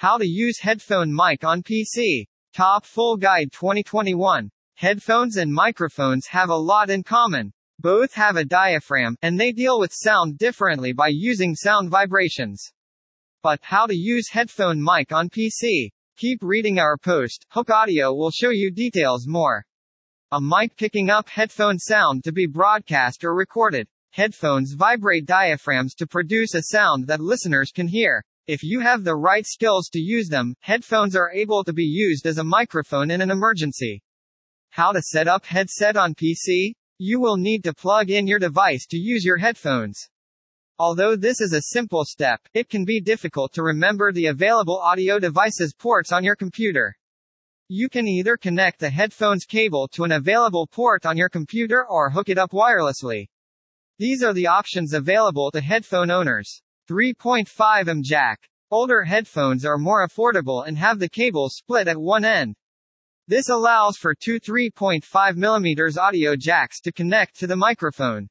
How to use headphone mic on PC. Top Full Guide 2021. Headphones and microphones have a lot in common. Both have a diaphragm, and they deal with sound differently by using sound vibrations. But, how to use headphone mic on PC. Keep reading our post, Hooke Audio will show you details more. A mic picking up headphone sound to be broadcast or recorded. Headphones vibrate diaphragms to produce a sound that listeners can hear. If you have the right skills to use them, headphones are able to be used as a microphone in an emergency. How to set up headset on PC? You will need to plug in your device to use your headphones. Although this is a simple step, it can be difficult to remember the available audio devices ports on your computer. You can either connect the headphones cable to an available port on your computer or hook it up wirelessly. These are the options available to headphone owners. 3.5mm jack. Older headphones are more affordable and have the cable split at one end. This allows for two 3.5mm audio jacks to connect to the microphone.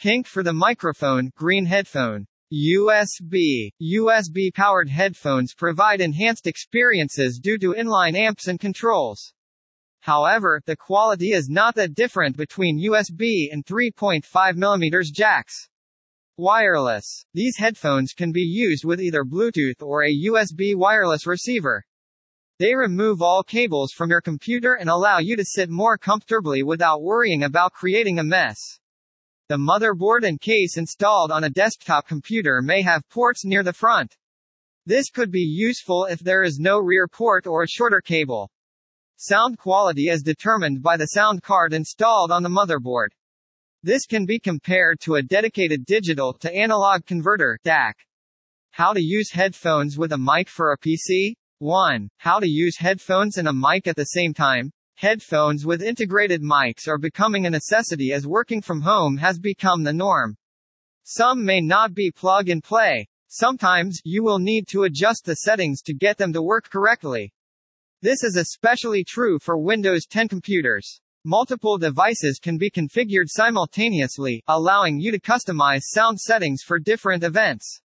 Pink for the microphone, green headphone. USB. USB-powered headphones provide enhanced experiences due to inline amps and controls. However, the quality is not that different between USB and 3.5mm jacks. Wireless. These headphones can be used with either Bluetooth or a USB wireless receiver. They remove all cables from your computer and allow you to sit more comfortably without worrying about creating a mess. The motherboard and case installed on a desktop computer may have ports near the front. This could be useful if there is no rear port or a shorter cable. Sound quality is determined by the sound card installed on the motherboard. This can be compared to a dedicated digital to analog converter DAC. How to use headphones with a mic for a PC? 1. How to use headphones and a mic at the same time. Headphones with integrated mics are becoming a necessity as working from home has become the norm. Some may not be plug and play. Sometimes, you will need to adjust the settings to get them to work correctly. This is especially true for Windows 10 computers. Multiple devices can be configured simultaneously, allowing you to customize sound settings for different events.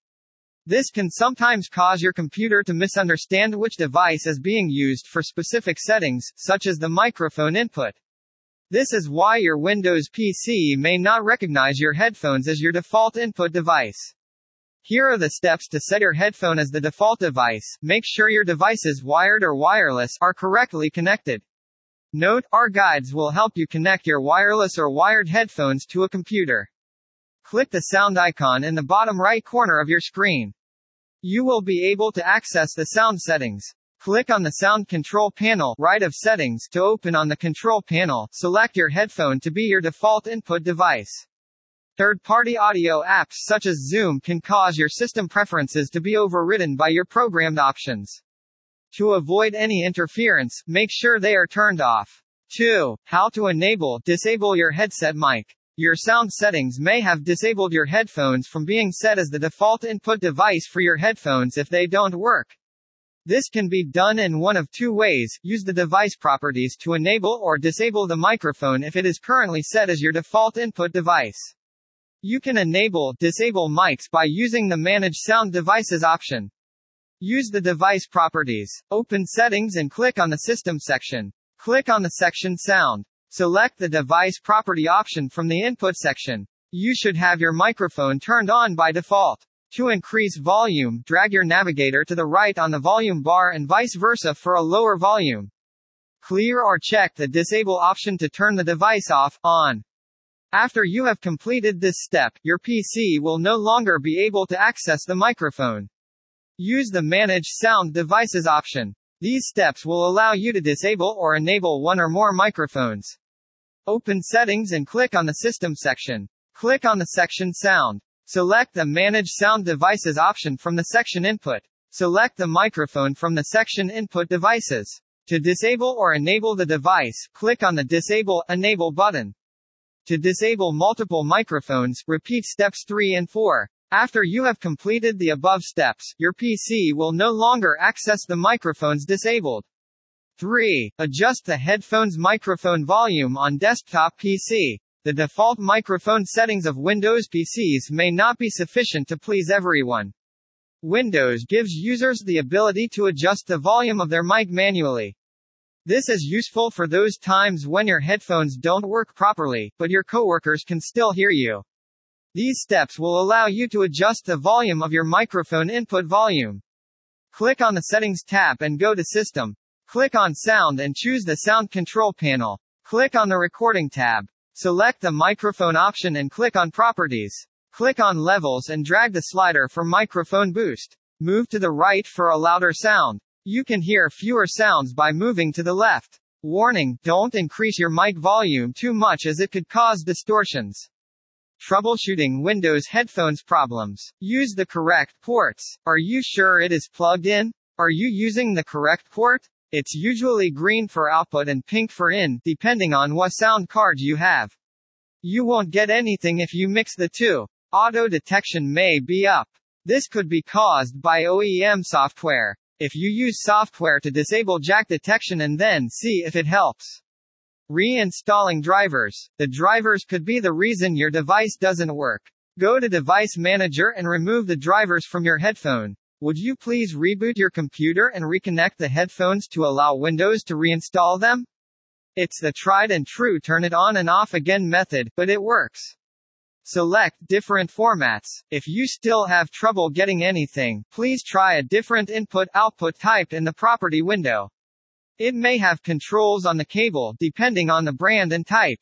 This can sometimes cause your computer to misunderstand which device is being used for specific settings, such as the microphone input. This is why your Windows PC may not recognize your headphones as your default input device. Here are the steps to set your headphone as the default device. Make sure your devices, wired or wireless, are correctly connected. Note, our guides will help you connect your wireless or wired headphones to a computer. Click the sound icon in the bottom right corner of your screen. You will be able to access the sound settings. Click on the sound control panel, right of settings, to open on the control panel. Select your headphone to be your default input device. Third-party audio apps such as Zoom can cause your system preferences to be overridden by your programmed options. To avoid any interference, make sure they are turned off. 2. How to disable your headset mic. Your sound settings may have disabled your headphones from being set as the default input device for your headphones if they don't work. This can be done in one of two ways. Use the device properties to enable or disable the microphone if it is currently set as your default input device. You can disable mics by using the Manage Sound Devices option. Use the device properties. Open Settings and click on the System section. Click on the section Sound. Select the device property option from the input section. You should have your microphone turned on by default. To increase volume, drag your navigator to the right on the volume bar and vice versa for a lower volume. Clear or check the disable option to turn the device off, on. After you have completed this step, your PC will no longer be able to access the microphone. Use the Manage Sound Devices option. These steps will allow you to disable or enable one or more microphones. Open Settings and click on the System section. Click on the section Sound. Select the Manage Sound Devices option from the section Input. Select the microphone from the section Input Devices. To disable or enable the device, click on the Disable/Enable button. To disable multiple microphones, repeat steps 3 and 4. After you have completed the above steps, your PC will no longer access the microphones disabled. 3. Adjust the headphones microphone volume on desktop PC. The default microphone settings of Windows PCs may not be sufficient to please everyone. Windows gives users the ability to adjust the volume of their mic manually. This is useful for those times when your headphones don't work properly, but your coworkers can still hear you. These steps will allow you to adjust the volume of your microphone input volume. Click on the Settings tab and go to System. Click on Sound and choose the Sound Control panel. Click on the Recording tab. Select the microphone option and click on Properties. Click on Levels and drag the slider for microphone boost. Move to the right for a louder sound. You can hear fewer sounds by moving to the left. Warning, don't increase your mic volume too much as it could cause distortions. Troubleshooting Windows headphones problems. Use the correct ports. Are you sure it is plugged in? Are you using the correct port? It's usually green for output and pink for in, depending on what sound card you have. You won't get anything if you mix the two. Auto detection may be up. This could be caused by OEM software. If you use software to disable jack detection and then see if it helps. Reinstalling drivers. The drivers could be the reason your device doesn't work. Go to Device Manager and remove the drivers from your headphone. Would you please reboot your computer and reconnect the headphones to allow Windows to reinstall them? It's the tried and true turn it on and off again method, but it works. Select different formats. If you still have trouble getting anything, please try a different input-output type in the property window. It may have controls on the cable, depending on the brand and type.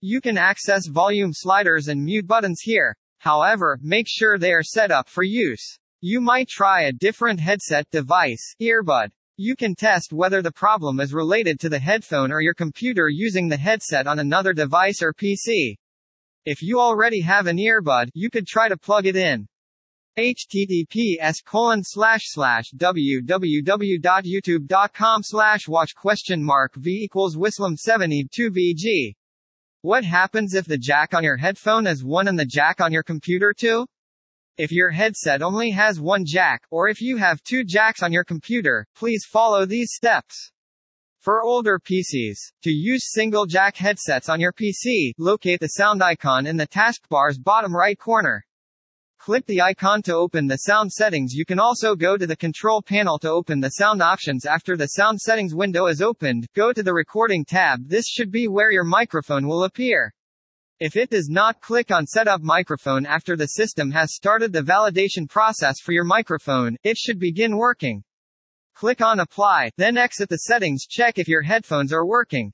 You can access volume sliders and mute buttons here. However, make sure they are set up for use. You might try a different headset device, earbud. You can test whether the problem is related to the headphone or your computer using the headset on another device or PC. If you already have an earbud, you could try to plug it in. https://www.youtube.com/watch?v=Wislam72vg. What happens if the jack on your headphone is one and the jack on your computer too? If your headset only has one jack, or if you have two jacks on your computer, please follow these steps. For older PCs, to use single jack headsets on your PC, locate the sound icon in the taskbar's bottom right corner. Click the icon to open the sound settings. You can also go to the control panel to open the sound options. After the sound settings window is opened, go to the recording tab. This should be where your microphone will appear. If it does not, click on Setup Microphone. After the system has started the validation process for your microphone, it should begin working. Click on Apply, then exit the settings. Check if your headphones are working.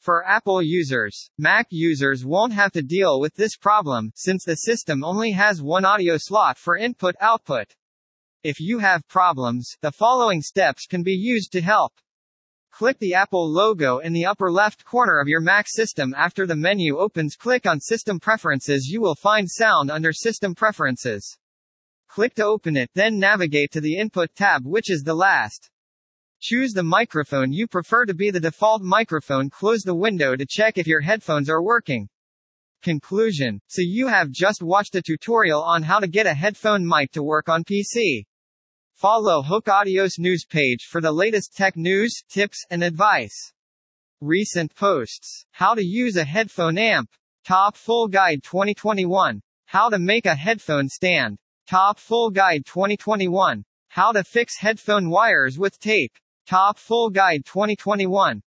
For Apple users, Mac users won't have to deal with this problem, since the system only has one audio slot for input-output. If you have problems, the following steps can be used to help. Click the Apple logo in the upper left corner of your Mac system. After the menu opens, click on System Preferences. You will find Sound under System Preferences. Click to open it, then navigate to the Input tab, which is the last. Choose the microphone you prefer to be the default microphone. Close the window to check if your headphones are working. Conclusion. So you have just watched a tutorial on how to get a headphone mic to work on PC. Follow Hooke Audio's news page for the latest tech news, tips, and advice. Recent posts. How to use a headphone amp. Top Full Guide 2021. How to make a headphone stand. Top Full Guide 2021. How to fix headphone wires with tape. Top Full Guide 2021.